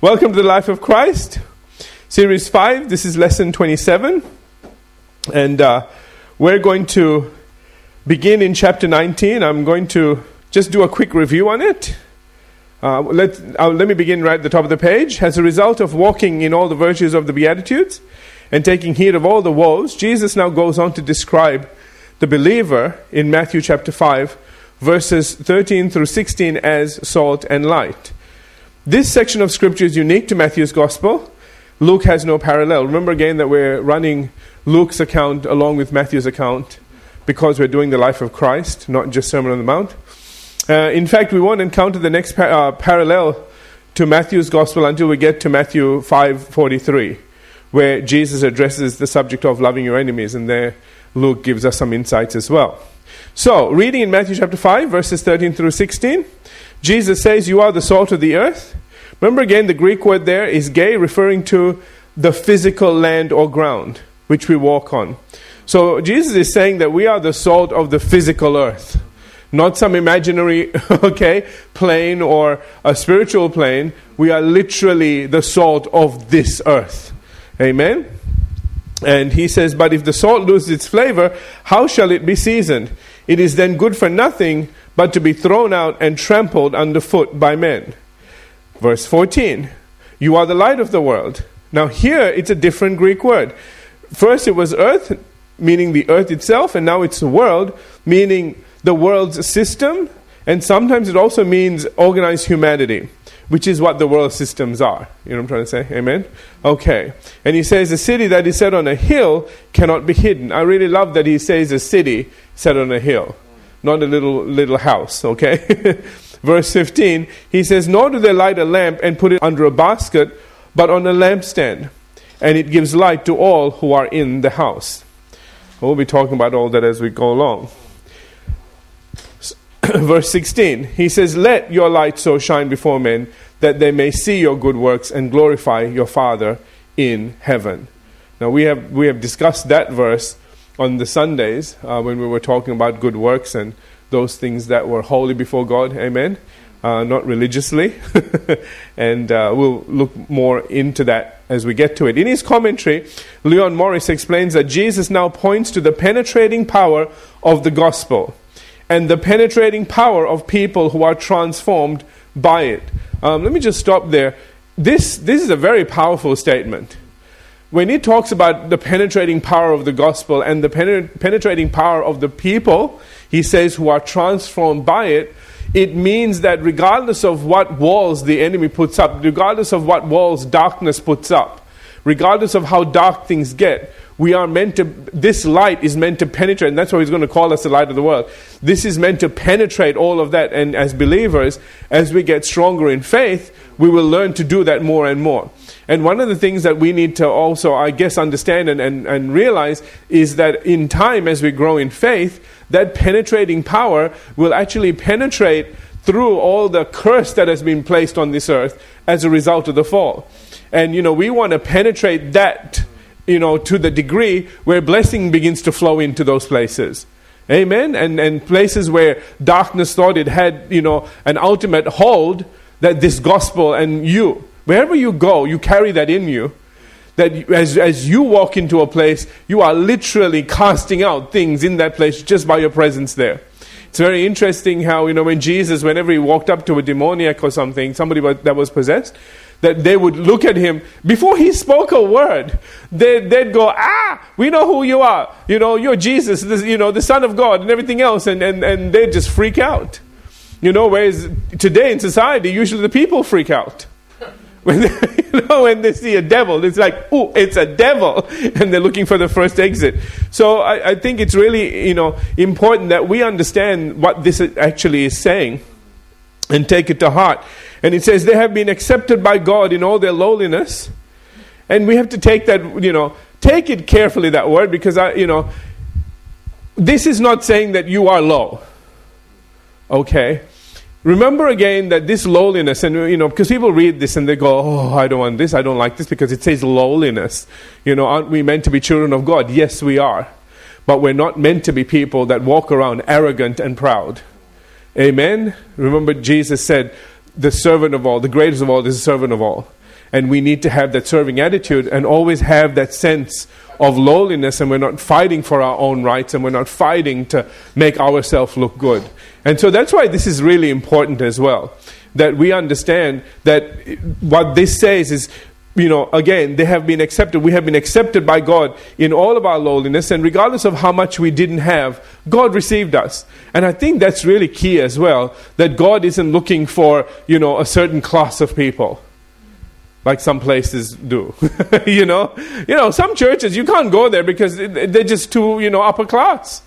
Welcome to the Life of Christ, Series 5. This is Lesson 27, and we're going to begin in Chapter 19. I'm going to just do a quick review on it. Let me begin right at the top of the page. As a result of walking in all the virtues of the Beatitudes and taking heed of all the woes, Jesus now goes on to describe the believer in Matthew chapter 5, verses 13 through 16 as salt and light. This section of scripture is unique to Matthew's gospel. Luke has no parallel. Remember again that we're running Luke's account along with Matthew's account because we're doing the Life of Christ, not just Sermon on the Mount. In fact, we won't encounter the next parallel to Matthew's gospel until we get to Matthew 5:43, where Jesus addresses the subject of loving your enemies, and there Luke gives us some insights as well. So, reading in Matthew chapter 5, verses 13 through 16, Jesus says, "You are the salt of the earth." Remember again, the Greek word there is "ge," referring to the physical land or ground which we walk on. So Jesus is saying that we are the salt of the physical earth, not some imaginary plane or a spiritual plane. We are literally the salt of this earth. Amen? And he says, "But if the salt loses its flavor, how shall it be seasoned? It is then good for nothing but to be thrown out and trampled underfoot by men." Verse 14, "You are the light of the world." Now here, it's a different Greek word. First it was earth, meaning the earth itself, and now it's world, meaning the world's system, and sometimes it also means organized humanity, which is what the world systems are. You know what I'm trying to say? Amen? Okay. And he says, "A city that is set on a hill cannot be hidden." I really love that he says a city set on a hill, not a little house, okay? Verse 15, he says, "Nor do they light a lamp and put it under a basket, but on a lampstand, and it gives light to all who are in the house." We'll be talking about all that as we go along. Verse 16, he says, "Let your light so shine before men, that they may see your good works and glorify your Father in heaven." Now we have discussed that verse on the Sundays when we were talking about good works and those things that were holy before God, amen, not religiously. And we'll look more into that as we get to it. In his commentary, Leon Morris explains that Jesus now points to the penetrating power of the gospel and the penetrating power of people who are transformed by it. Let me just stop there. This is a very powerful statement. When he talks about the penetrating power of the gospel and the penetrating power of the people, he says, who are transformed by it, it means that regardless of what walls the enemy puts up, regardless of what walls darkness puts up, regardless of how dark things get, we are meant to, this light is meant to penetrate, and that's why he's going to call us the light of the world. This is meant to penetrate all of that, and as believers, as we get stronger in faith, we will learn to do that more and more. And one of the things that we need to also, I guess, understand and realize is that in time, as we grow in faith, that penetrating power will actually penetrate through all the curse that has been placed on this earth as a result of the fall. And, we want to penetrate that, to the degree where blessing begins to flow into those places. Amen? And places where darkness thought it had, an ultimate hold, that this gospel and you, wherever you go, you carry that in you. That as you walk into a place, you are literally casting out things in that place just by your presence there. It's very interesting how, when Jesus, whenever he walked up to a demoniac or something, somebody that was possessed, that they would look at him. Before he spoke a word, they'd go, "We know who you are. You're Jesus, the Son of God," and everything else. And they'd just freak out. Whereas today in society, usually the people freak out. When they see a devil, it's like, "Oh, it's a devil," and they're looking for the first exit. So I think it's really, important that we understand what this actually is saying and take it to heart. And it says, "They have been accepted by God in all their lowliness," and we have to take that, take it carefully, that word, because this is not saying that you are low. Okay. Remember again that this lowliness, and because people read this and they go, "Oh, I don't want this, I don't like this," because it says lowliness. Aren't we meant to be children of God? Yes, we are. But we're not meant to be people that walk around arrogant and proud. Amen? Remember Jesus said, the greatest of all is the servant of all. And we need to have that serving attitude and always have that sense of lowliness, and we're not fighting for our own rights, and we're not fighting to make ourselves look good. And so that's why this is really important as well, that we understand that what this says is, you know, again, they have been accepted. We have been accepted by God in all of our lowliness, and regardless of how much we didn't have, God received us. And I think that's really key as well, that God isn't looking for, you know, a certain class of people, like some places do. you know, some churches, you can't go there because they're just too, you know, upper class.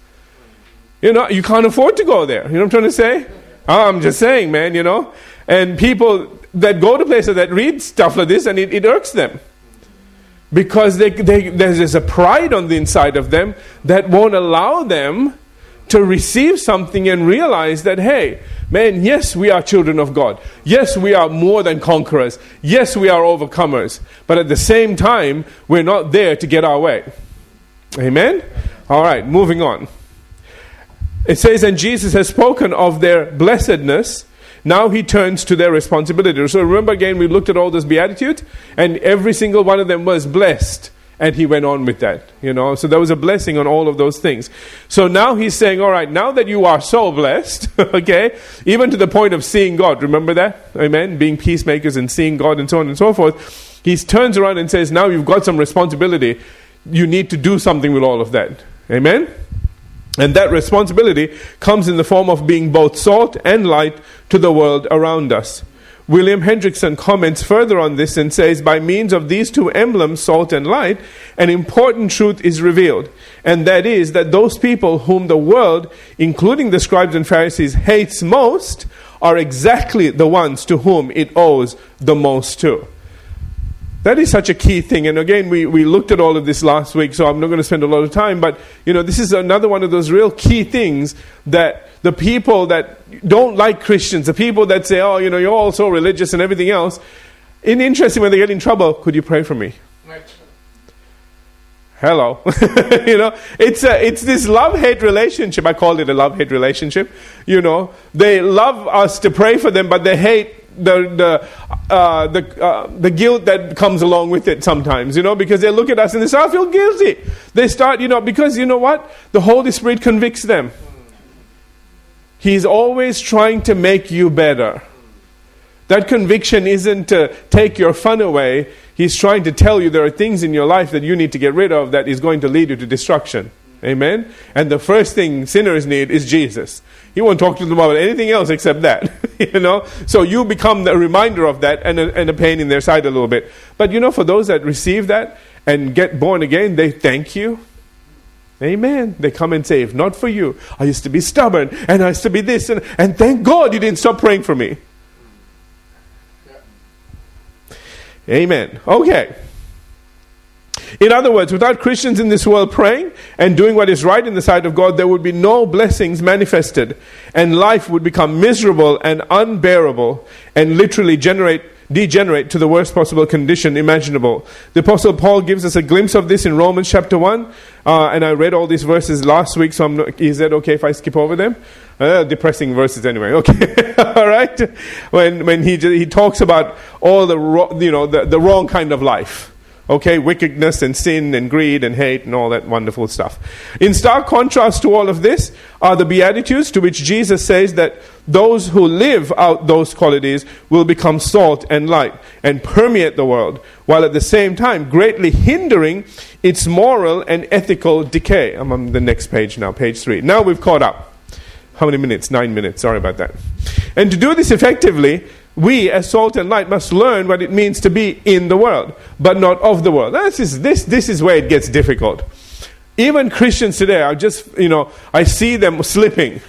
You know, you can't afford to go there. You know what I'm trying to say? I'm just saying, man, you know. And people that go to places that read stuff like this, and it irks them. Because there's a pride on the inside of them that won't allow them to receive something and realize that, hey, man, yes, we are children of God. Yes, we are more than conquerors. Yes, we are overcomers. But at the same time, we're not there to get our way. Amen? All right, moving on. It says, and Jesus has spoken of their blessedness. Now he turns to their responsibility. So remember again, we looked at all those Beatitudes, and every single one of them was blessed. And he went on with that, you know. So there was a blessing on all of those things. So now he's saying, all right, now that you are so blessed, okay, even to the point of seeing God. Remember that? Amen? Being peacemakers and seeing God and so on and so forth. He turns around and says, now you've got some responsibility. You need to do something with all of that. Amen? And that responsibility comes in the form of being both salt and light to the world around us. William Hendriksen comments further on this and says, by means of these two emblems, salt and light, an important truth is revealed. And that is that those people whom the world, including the scribes and Pharisees, hates most, are exactly the ones to whom it owes the most to. That is such a key thing. And again, we looked at all of this last week, so I'm not going to spend a lot of time. But, you know, this is another one of those real key things that the people that don't like Christians, the people that say, oh, you know, you're all so religious and everything else. It's interesting when they get in trouble, could you pray for me? Right. Hello. You know, it's this love-hate relationship. I call it a love-hate relationship. You know, they love us to pray for them, but they hate the guilt that comes along with it sometimes, you know, because they look at us and they say, I feel guilty. They start, you know, because you know what? The Holy Spirit convicts them. He's always trying to make you better. That conviction isn't to take your fun away. He's trying to tell you there are things in your life that you need to get rid of that is going to lead you to destruction. Amen? And the first thing sinners need is Jesus. He won't talk to them about anything else except that, you know. So you become the reminder of that and a pain in their side a little bit. But you know, for those that receive that and get born again, they thank you. Amen. They come and say, if not for you, I used to be stubborn and I used to be this. And thank God you didn't stop praying for me. Yeah. Amen. Okay. In other words, without Christians in this world praying and doing what is right in the sight of God, there would be no blessings manifested, and life would become miserable and unbearable and literally degenerate to the worst possible condition imaginable. The Apostle Paul gives us a glimpse of this in Romans chapter 1, and I read all these verses last week, so is that okay if I skip over them? Depressing verses anyway. Okay, all right. When he talks about all the wrong kind of life. Okay, wickedness and sin and greed and hate and all that wonderful stuff. In stark contrast to all of this are the Beatitudes, to which Jesus says that those who live out those qualities will become salt and light and permeate the world, while at the same time greatly hindering its moral and ethical decay. I'm on the next page now, page 3. Now we've caught up. How many minutes? 9 minutes. Sorry about that. And to do this effectively, we, as salt and light, must learn what it means to be in the world, but not of the world. This is where it gets difficult. Even Christians today, I see them slipping.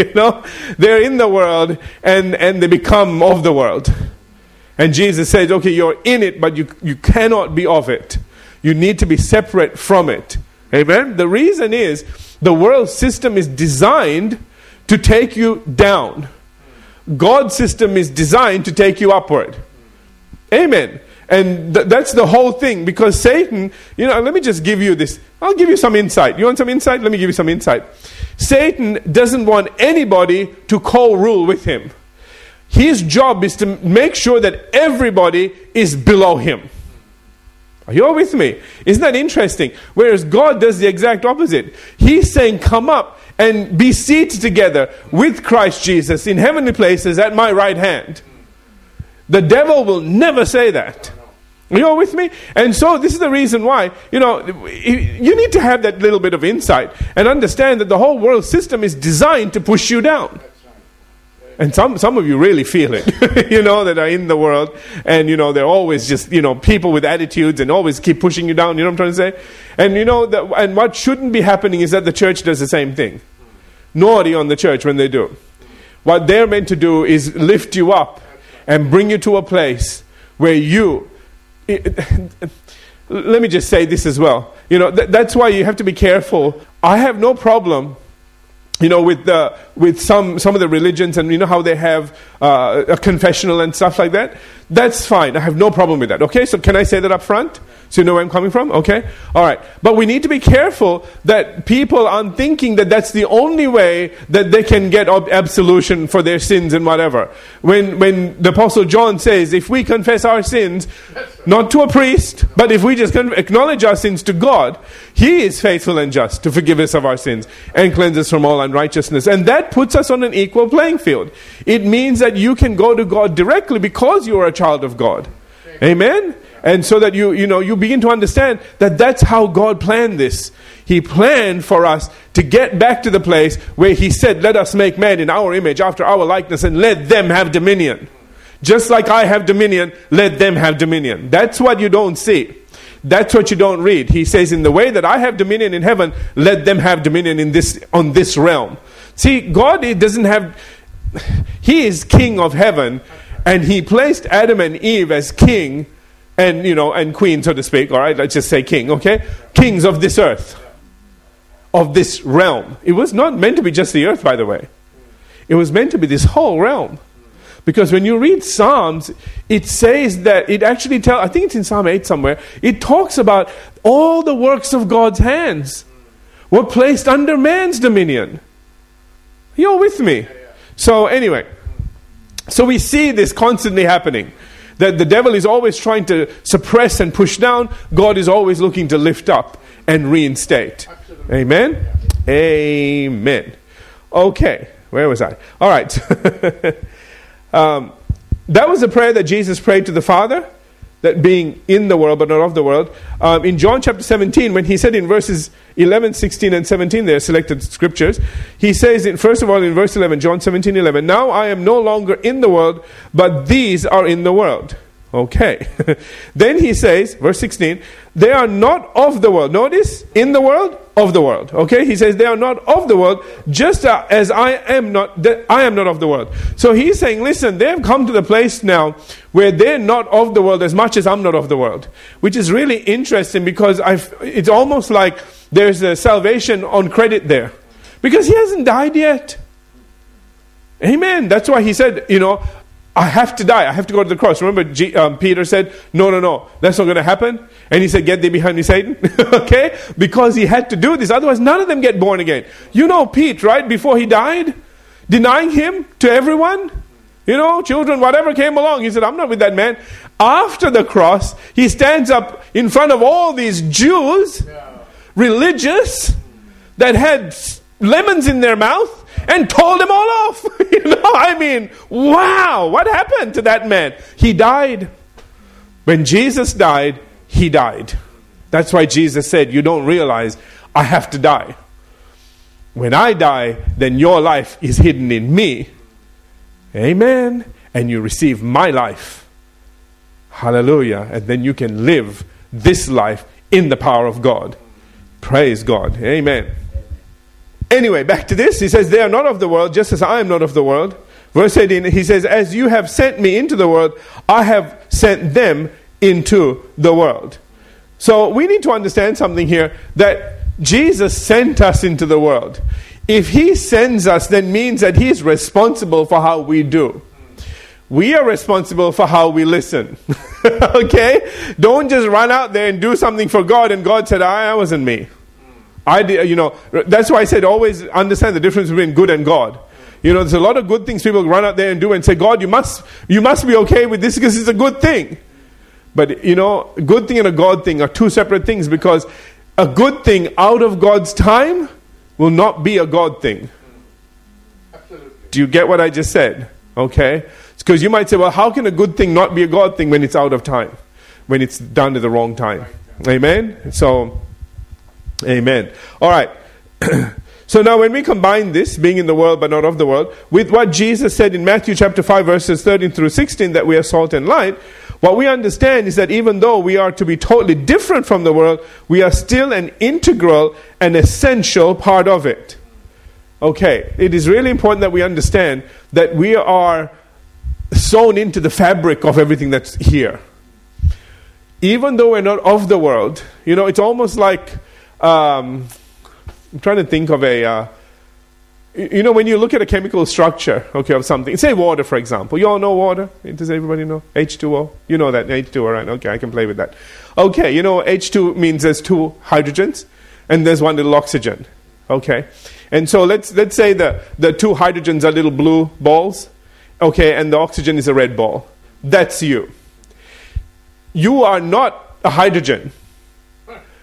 You know, they're in the world and they become of the world. And Jesus says, okay, you're in it, but you cannot be of it. You need to be separate from it. Amen? The reason is, the world system is designed to take you down. God's system is designed to take you upward. Amen. And that's the whole thing. Because Satan, you know, let me just give you this. I'll give you some insight. You want some insight? Let me give you some insight. Satan doesn't want anybody to co-rule with him. His job is to make sure that everybody is below him. Are you all with me? Isn't that interesting? Whereas God does the exact opposite. He's saying, come up and be seated together with Christ Jesus in heavenly places at my right hand. The devil will never say that. Are you all with me? And so this is the reason why, you need to have that little bit of insight and understand that the whole world system is designed to push you down. And some of you really feel it, that are in the world. And, they're always just, people with attitudes and always keep pushing you down. You know what I'm trying to say? And, and what shouldn't be happening is that the church does the same thing. Naughty on the church when they do. What they're meant to do is lift you up and bring you to a place where you... let me just say this as well. That's why you have to be careful. I have no problem... with some of the religions and how they have a confessional and stuff like that. That's fine. I have no problem with that. Okay, so can I say that up front? So you know where I'm coming from? Okay? Alright. But we need to be careful that people aren't thinking that that's the only way that they can get absolution for their sins and whatever. When the Apostle John says, if we confess our sins, not to a priest, but if we just acknowledge our sins to God, He is faithful and just to forgive us of our sins and cleanse us from all unrighteousness. And that puts us on an equal playing field. It means that you can go to God directly because you are a child of God. Amen? And so that you begin to understand that that's how God planned this. He planned for us to get back to the place where He said, let us make man in our image, after our likeness, and let them have dominion. Just like I have dominion, let them have dominion. That's what you don't see. That's what you don't read. He says, in the way that I have dominion in heaven, let them have dominion on this realm. See, God He is King of heaven, and He placed Adam and Eve as king and and queen, so to speak. All right, let's just say king, okay? Kings of this earth, of this realm. It was not meant to be just the earth, by the way. It was meant to be this whole realm. Because when you read Psalms, it says that it actually I think it's in Psalm 8 somewhere, it talks about all the works of God's hands were placed under man's dominion. You're with me? So anyway, so we see this constantly happening. That the devil is always trying to suppress and push down. God is always looking to lift up and reinstate. Absolutely. Amen? Yeah. Amen. Okay, where was I? All right. That was a prayer that Jesus prayed to the Father, that being in the world but not of the world. In John chapter 17, when he said in verses 11, 16 and 17, they're selected scriptures, he says, first of all in verse 11, John 17, 11, now I am no longer in the world, but these are in the world. Okay. Then he says, verse 16, they are not of the world. Notice, in the world, of the world. Okay, he says they are not of the world, just as I am not of the world. So he's saying, listen, they've come to the place now where they're not of the world as much as I'm not of the world. Which is really interesting, because it's almost like there's a salvation on credit there. Because he hasn't died yet. Amen. That's why he said, I have to die. I have to go to the cross. Remember, Peter said, no, that's not going to happen. And he said, get thee behind me, Satan. Okay? Because he had to do this. Otherwise, none of them get born again. You know Pete, right? Before he died, denying him to everyone. Children, whatever came along. He said, I'm not with that man. After the cross, he stands up in front of all these Jews, religious, that had lemons in their mouth, and told them all off. Wow, what happened to that man? He died. When Jesus died, he died. That's why Jesus said, you don't realize I have to die. When I die, then your life is hidden in me. Amen. And you receive my life. Hallelujah. And then you can live this life in the power of God. Praise God. Amen. Anyway, back to this. He says, they are not of the world, just as I am not of the world. Verse 18, he says, as you have sent me into the world, I have sent them into the world. So we need to understand something here, that Jesus sent us into the world. If He sends us, then means that He is responsible for how we do. We are responsible for how we listen. Okay? Don't just run out there and do something for God, and God said, I wasn't me. That's why I said always understand the difference between good and God. You know, there's a lot of good things people run out there and do and say, God, you must be okay with this because it's a good thing. But, you know, a good thing and a God thing are two separate things, because a good thing out of God's time will not be a God thing. Absolutely. Do you get what I just said? Okay? Because you might say, well, how can a good thing not be a God thing when it's out of time? When it's done at the wrong time. Amen? So, amen. All right. So now when we combine this, being in the world but not of the world, with what Jesus said in Matthew chapter 5 verses 13 through 16, that we are salt and light, what we understand is that even though we are to be totally different from the world, we are still an integral and essential part of it. Okay, it is really important that we understand that we are sewn into the fabric of everything that's here. Even though we're not of the world, you know, it's almost like, I'm trying to think of a, you know, when you look at a chemical structure, okay, of something, say water, for example. You all know water? Does everybody know? H2O? You know that, H2O, right? Okay, I can play with that. Okay, you know, H2 means there's two hydrogens, and there's one little oxygen, okay? And so let's say the two hydrogens are little blue balls, okay, and the oxygen is a red ball. That's you. You are not a hydrogen,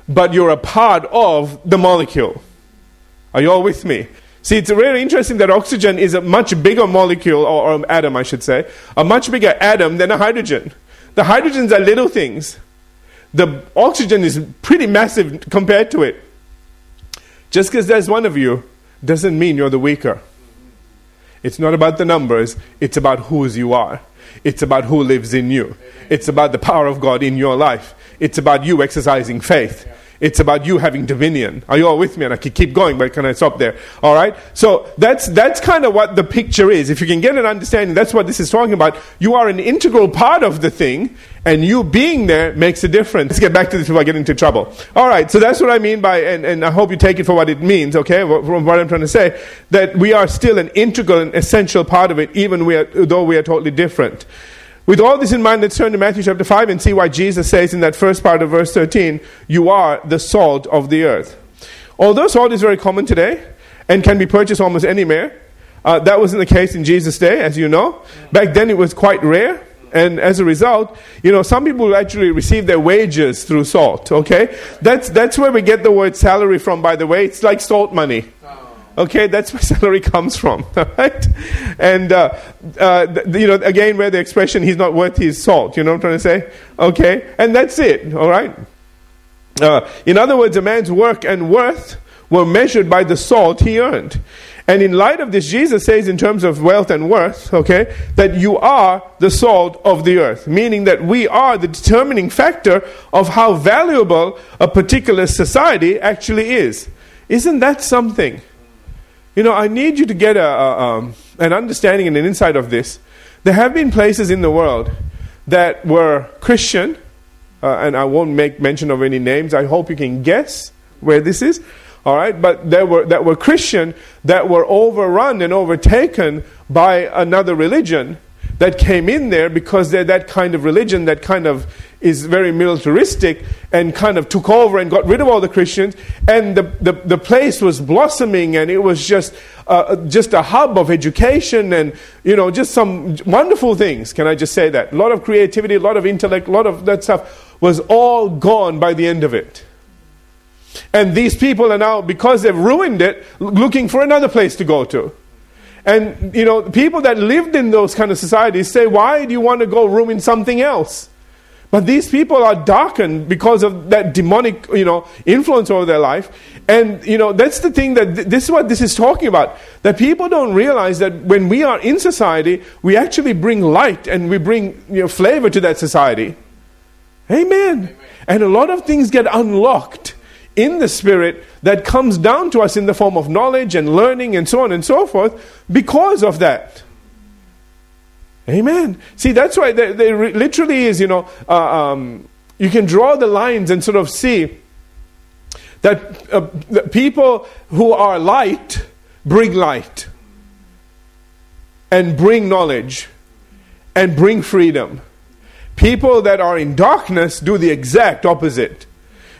but you're a part of the molecule. Are you all with me? See, it's very interesting that oxygen is a much bigger molecule, or atom, I should say, a much bigger atom than a hydrogen. The hydrogens are little things. The oxygen is pretty massive compared to it. Just because there's one of you doesn't mean you're the weaker. It's not about the numbers, it's about whose you are. It's about who lives in you. It's about the power of God in your life. It's about you exercising faith. It's about you having dominion. Are you all with me? And I could keep going, but can I stop there? All right? So that's kind of what the picture is. If you can get an understanding, that's what this is talking about. You are an integral part of the thing, and you being there makes a difference. Let's get back to this before I get into trouble. All right, so that's what I mean by, and I hope you take it for what it means, okay, from what I'm trying to say, that we are still an integral and essential part of it, even though we are totally different. With all this in mind, let's turn to Matthew chapter 5 and see why Jesus says in that first part of verse 13, you are the salt of the earth. Although salt is very common today and can be purchased almost anywhere, that wasn't the case in Jesus' day, as you know. Back then it was quite rare. And as a result, you know, some people actually receive their wages through salt, okay? That's where we get the word salary from, by the way. It's like salt money. Okay, that's where salary comes from, all right? And, you know, again, where the expression, he's not worth his salt, you know what I'm trying to say? Okay, and that's it, all right? In other words, a man's work and worth were measured by the salt he earned. And in light of this, Jesus says in terms of wealth and worth, okay, that you are the salt of the earth, meaning that we are the determining factor of how valuable a particular society actually is. Isn't that something? You know, I need you to get an understanding and an insight of this. There have been places in the world that were Christian, and I won't make mention of any names. I hope you can guess where this is. All right, but that were Christian that were overrun and overtaken by another religion that came in there, because they're that kind of religion that kind of is very militaristic and kind of took over and got rid of all the Christians, and the place was blossoming, and it was just a hub of education and, you know, just some wonderful things. Can I just say that? A lot of creativity, a lot of intellect, a lot of that stuff was all gone by the end of it. And these people are now, because they've ruined it, looking for another place to go to. And, you know, people that lived in those kind of societies say, why do you want to go ruin something else? But these people are darkened because of that demonic, you know, influence over their life. And, you know, that's the thing that this is what this is talking about. That people don't realize that when we are in society, we actually bring light and we bring, you know, flavor to that society. Amen. Amen. And a lot of things get unlocked in the spirit that comes down to us in the form of knowledge and learning and so on and so forth because of that. Amen. See, that's why there literally is, you know, you can draw the lines and sort of see that the people who are light bring light and bring knowledge and bring freedom. People that are in darkness do the exact opposite.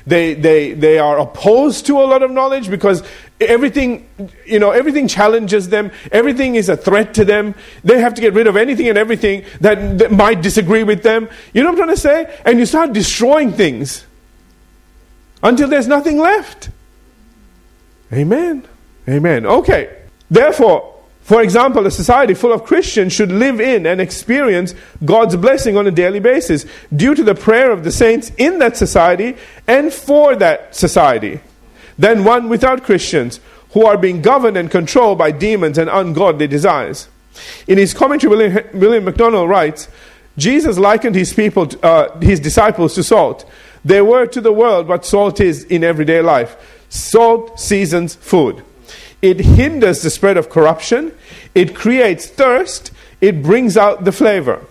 They are opposed to a lot of knowledge because Everything, you know, everything challenges them. Everything is a threat to them. They have to get rid of anything and everything that might disagree with them. You know what I'm trying to say? And you start destroying things until there's nothing left. Amen. Amen. Okay. Therefore, for example, a society full of Christians should live in and experience God's blessing on a daily basis due to the prayer of the saints in that society and for that society, than one without Christians who are being governed and controlled by demons and ungodly desires. In his commentary, William MacDonald writes, Jesus likened his people, his disciples, to salt. They were to the world what salt is in everyday life. Salt seasons food. It hinders the spread of corruption. It creates thirst. It brings out the flavor.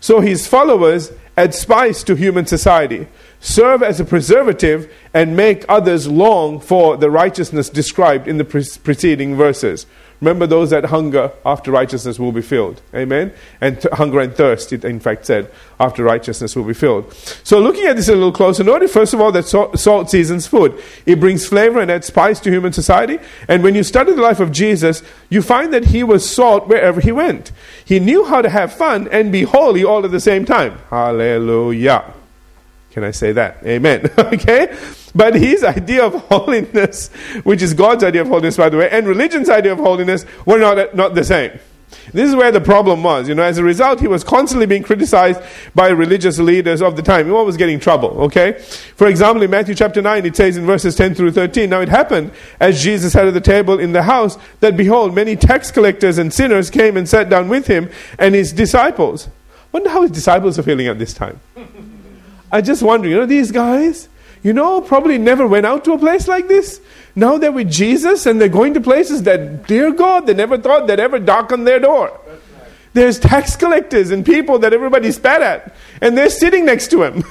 So his followers add spice to human society, serve as a preservative, and make others long for the righteousness described in the preceding verses. Remember, those that hunger after righteousness will be filled. Amen? And hunger and thirst, it in fact said, after righteousness will be filled. So looking at this a little closer, notice first of all that salt seasons food. It brings flavor and adds spice to human society. And when you study the life of Jesus, you find that he was salt wherever he went. He knew how to have fun and be holy all at the same time. Hallelujah. Can I say that? Amen. Okay? But his idea of holiness, which is God's idea of holiness, by the way, and religion's idea of holiness, were not the same. This is where the problem was. You know, as a result, he was constantly being criticized by religious leaders of the time. He always getting trouble, okay? For example, in Matthew chapter 9, it says in verses 10 through 13, "Now it happened, as Jesus sat at the table in the house, that behold, many tax collectors and sinners came and sat down with him and his disciples." Wonder how his disciples are feeling at this time. I just wonder, you know, these guys, you know, probably never went out to a place like this. Now they're with Jesus and they're going to places that, dear God, they never thought they'd ever darken their door. Right. There's tax collectors and people that everybody spat at, and they're sitting next to him.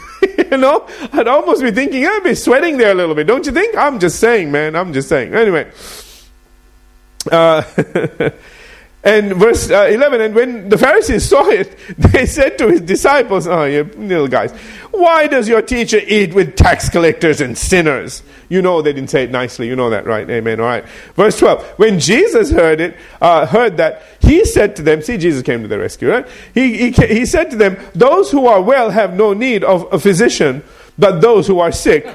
You know, I'd almost be thinking, I'd be sweating there a little bit, don't you think? I'm just saying, man, I'm just saying. Anyway. And verse 11, "And when the Pharisees saw it, they said to his disciples, 'Oh, you little guys, why does your teacher eat with tax collectors and sinners?'" You know they didn't say it nicely. You know that, right? Amen. All right. Verse 12, "When Jesus heard that, he said to them," see, Jesus came to the rescue, right? He said to them, "Those who are well have no need of a physician, but those who are sick."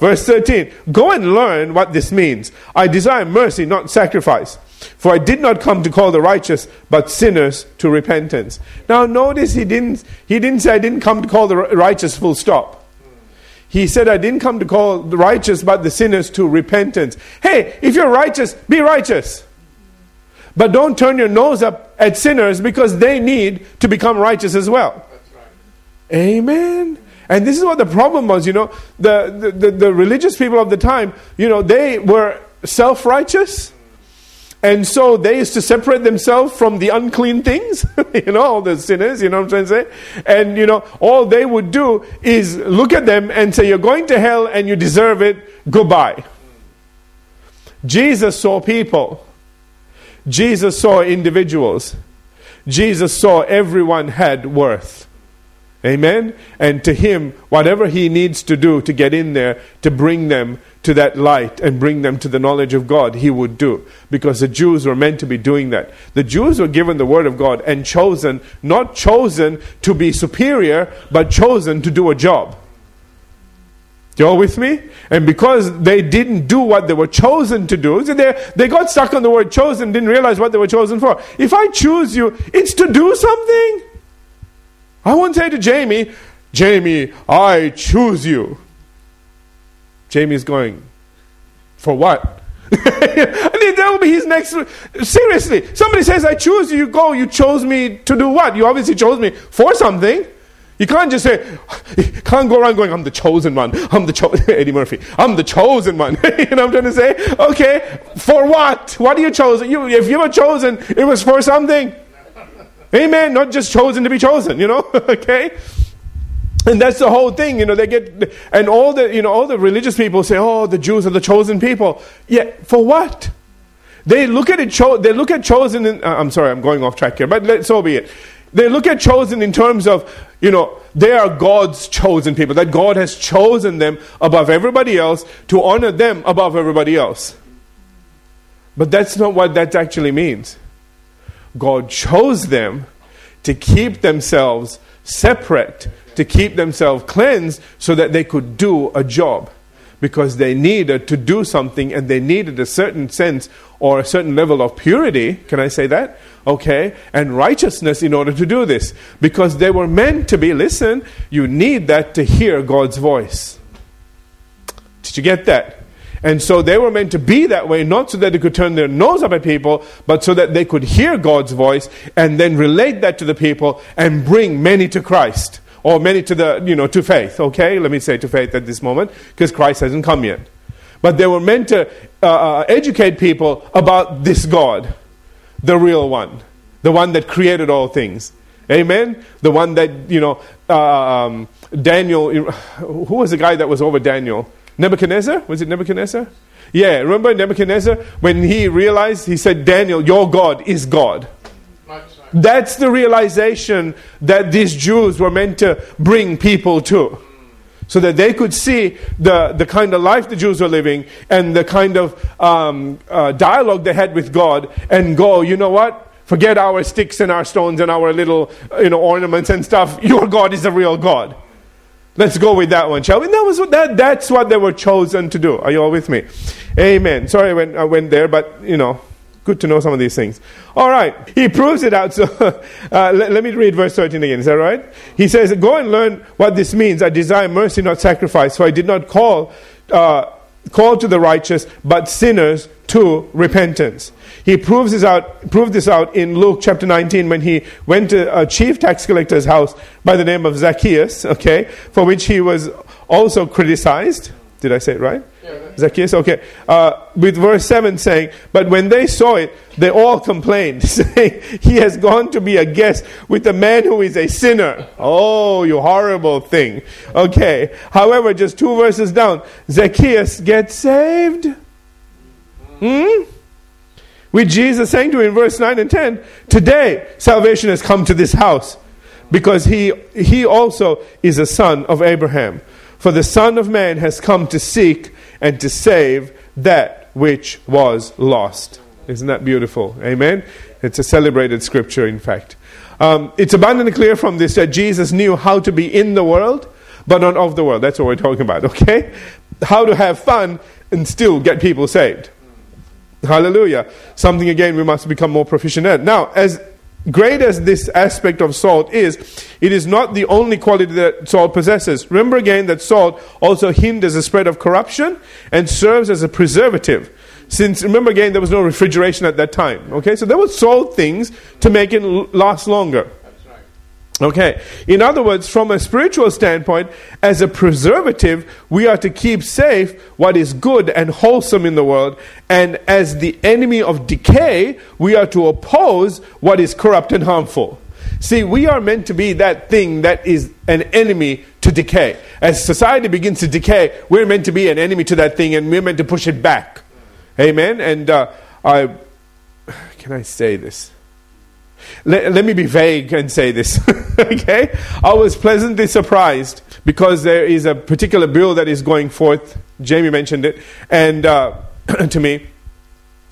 Verse 13, "Go and learn what this means. I desire mercy, not sacrifice. For I did not come to call the righteous, but sinners to repentance." Now notice he didn't say, "I didn't come to call the righteous," full stop. He said, "I didn't come to call the righteous, but the sinners to repentance." Hey, if you're righteous, be righteous. But don't turn your nose up at sinners, because they need to become righteous as well. That's right. Amen. And this is what the problem was, you know. The religious people of the time, you know, they were self-righteous. And so they used to separate themselves from the unclean things, you know, all the sinners, you know what I'm trying to say? And, you know, all they would do is look at them and say, "You're going to hell and you deserve it, goodbye." Jesus saw people. Jesus saw individuals. Jesus saw everyone had worth. Amen? And to him, whatever he needs to do to get in there, to bring them to that light and bring them to the knowledge of God, he would do. Because the Jews were meant to be doing that. The Jews were given the word of God and chosen, not chosen to be superior, but chosen to do a job. You all with me? And because they didn't do what they were chosen to do, so they got stuck on the word chosen, didn't realize what they were chosen for. If I choose you, it's to do something. I won't say to Jamie, "Jamie, I choose you." Jamie's going, "For what?" That will be his next. Seriously, somebody says, "I choose you." You go, "You chose me to do what?" You obviously chose me for something. You can't just say, can't go around going, "I'm the chosen one. I'm the chosen." Eddie Murphy, "I'm the chosen one." You know what I'm trying to say? Okay, for what? What are you chosen? If you were chosen, it was for something. Amen. Not just chosen to be chosen, you know. Okay, and that's the whole thing, you know. They get, and all the, you know, all the religious people say, "Oh, the Jews are the chosen people." Yeah, for what? They look at it. They look at chosen. I'm sorry, I'm going off track here, but so be it. They look at chosen in terms of, you know, they are God's chosen people. That God has chosen them above everybody else to honor them above everybody else. But that's not what that actually means. God chose them to keep themselves separate, to keep themselves cleansed so that they could do a job. Because they needed to do something and they needed a certain sense or a certain level of purity. Can I say that? Okay. And righteousness in order to do this. Because they were meant to be, listen, you need that to hear God's voice. Did you get that? And so they were meant to be that way, not so that they could turn their nose up at people, but so that they could hear God's voice and then relate that to the people and bring many to Christ. Or many to the, to faith. Okay, let me say to faith at this moment, because Christ hasn't come yet. But they were meant to educate people about this God, the real one, the one that created all things. Amen? The one that, Daniel, who was the guy that was over Daniel? Nebuchadnezzar? Was it Nebuchadnezzar? Yeah, remember Nebuchadnezzar? When he realized, he said, Daniel, your God is God. That's the realization that these Jews were meant to bring people to. So that they could see the kind of life the Jews were living and the kind of dialogue they had with God and go, you know what? Forget our sticks and our stones and our little ornaments and stuff. Your God is the real God. Let's go with that one, shall we? And that was that's what they were chosen to do. Are you all with me? Amen. Sorry I went there, but good to know some of these things. All right. He proves it out. So let me read verse 13 again. Is that right? He says, go and learn what this means. I desire mercy, not sacrifice. So I did not call to the righteous, but sinners to repentance. He proved this out in Luke chapter 19 when he went to a chief tax collector's house by the name of Zacchaeus, okay, for which he was also criticized. Did I say it right? Yeah. Zacchaeus, okay. With verse 7 saying, but when they saw it, they all complained, saying, he has gone to be a guest with a man who is a sinner. Oh, you horrible thing. Okay. However, just 2 verses down, Zacchaeus gets saved. With Jesus saying to him in verse 9 and 10, today salvation has come to this house, because he also is a son of Abraham. For the Son of Man has come to seek and to save that which was lost. Isn't that beautiful? Amen? It's a celebrated scripture, in fact. It's abundantly clear from this that Jesus knew how to be in the world, but not of the world. That's what we're talking about, okay? How to have fun and still get people saved. Hallelujah. Something, again, we must become more proficient at. Now, as great as this aspect of salt is, it is not the only quality that salt possesses. Remember again that salt also hinders the spread of corruption and serves as a preservative. Since, remember again, there was no refrigeration at that time. Okay, so there were salt things to make it last longer. Okay, in other words, from a spiritual standpoint, as a preservative, we are to keep safe what is good and wholesome in the world, and as the enemy of decay, we are to oppose what is corrupt and harmful. See, we are meant to be that thing that is an enemy to decay. As society begins to decay, we're meant to be an enemy to that thing, and we're meant to push it back. Amen? And can I say this? Let me be vague and say this, okay? I was pleasantly surprised because there is a particular bill that is going forth. Jamie mentioned it, and to me,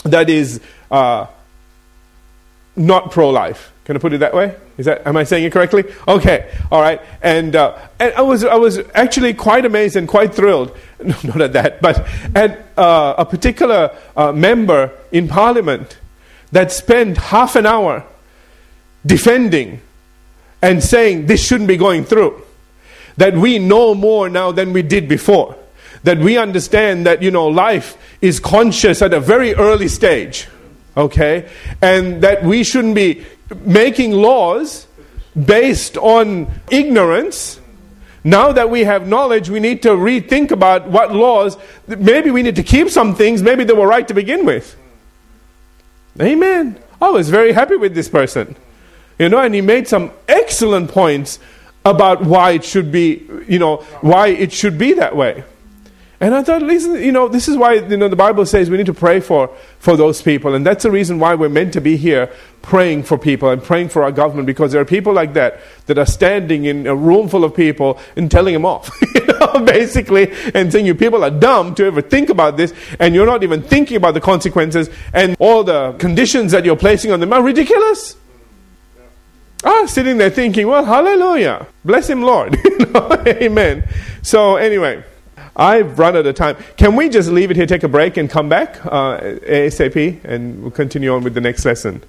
that is not pro-life. Can I put it that way? Am I saying it correctly? Okay, all right. And I was actually quite amazed and quite thrilled, not at that, but at a particular member in Parliament that spent half an hour defending and saying this shouldn't be going through. That we know more now than we did before. That we understand that, life is conscious at a very early stage. Okay? And that we shouldn't be making laws based on ignorance. Now that we have knowledge, we need to rethink about what laws. Maybe we need to keep some things. Maybe they were right to begin with. Amen. I was very happy with this person. And he made some excellent points about why it should be that way. And I thought, listen, this is why the Bible says we need to pray for those people. And that's the reason why we're meant to be here praying for people and praying for our government, because there are people like that are standing in a room full of people and telling them off, basically, and saying, you people are dumb to ever think about this, and you're not even thinking about the consequences, and all the conditions that you're placing on them are ridiculous. Sitting there thinking, well, hallelujah, bless him, Lord. Amen. So anyway, I've run out of time. Can we just leave it here, take a break, and come back ASAP, and we'll continue on with the next lesson?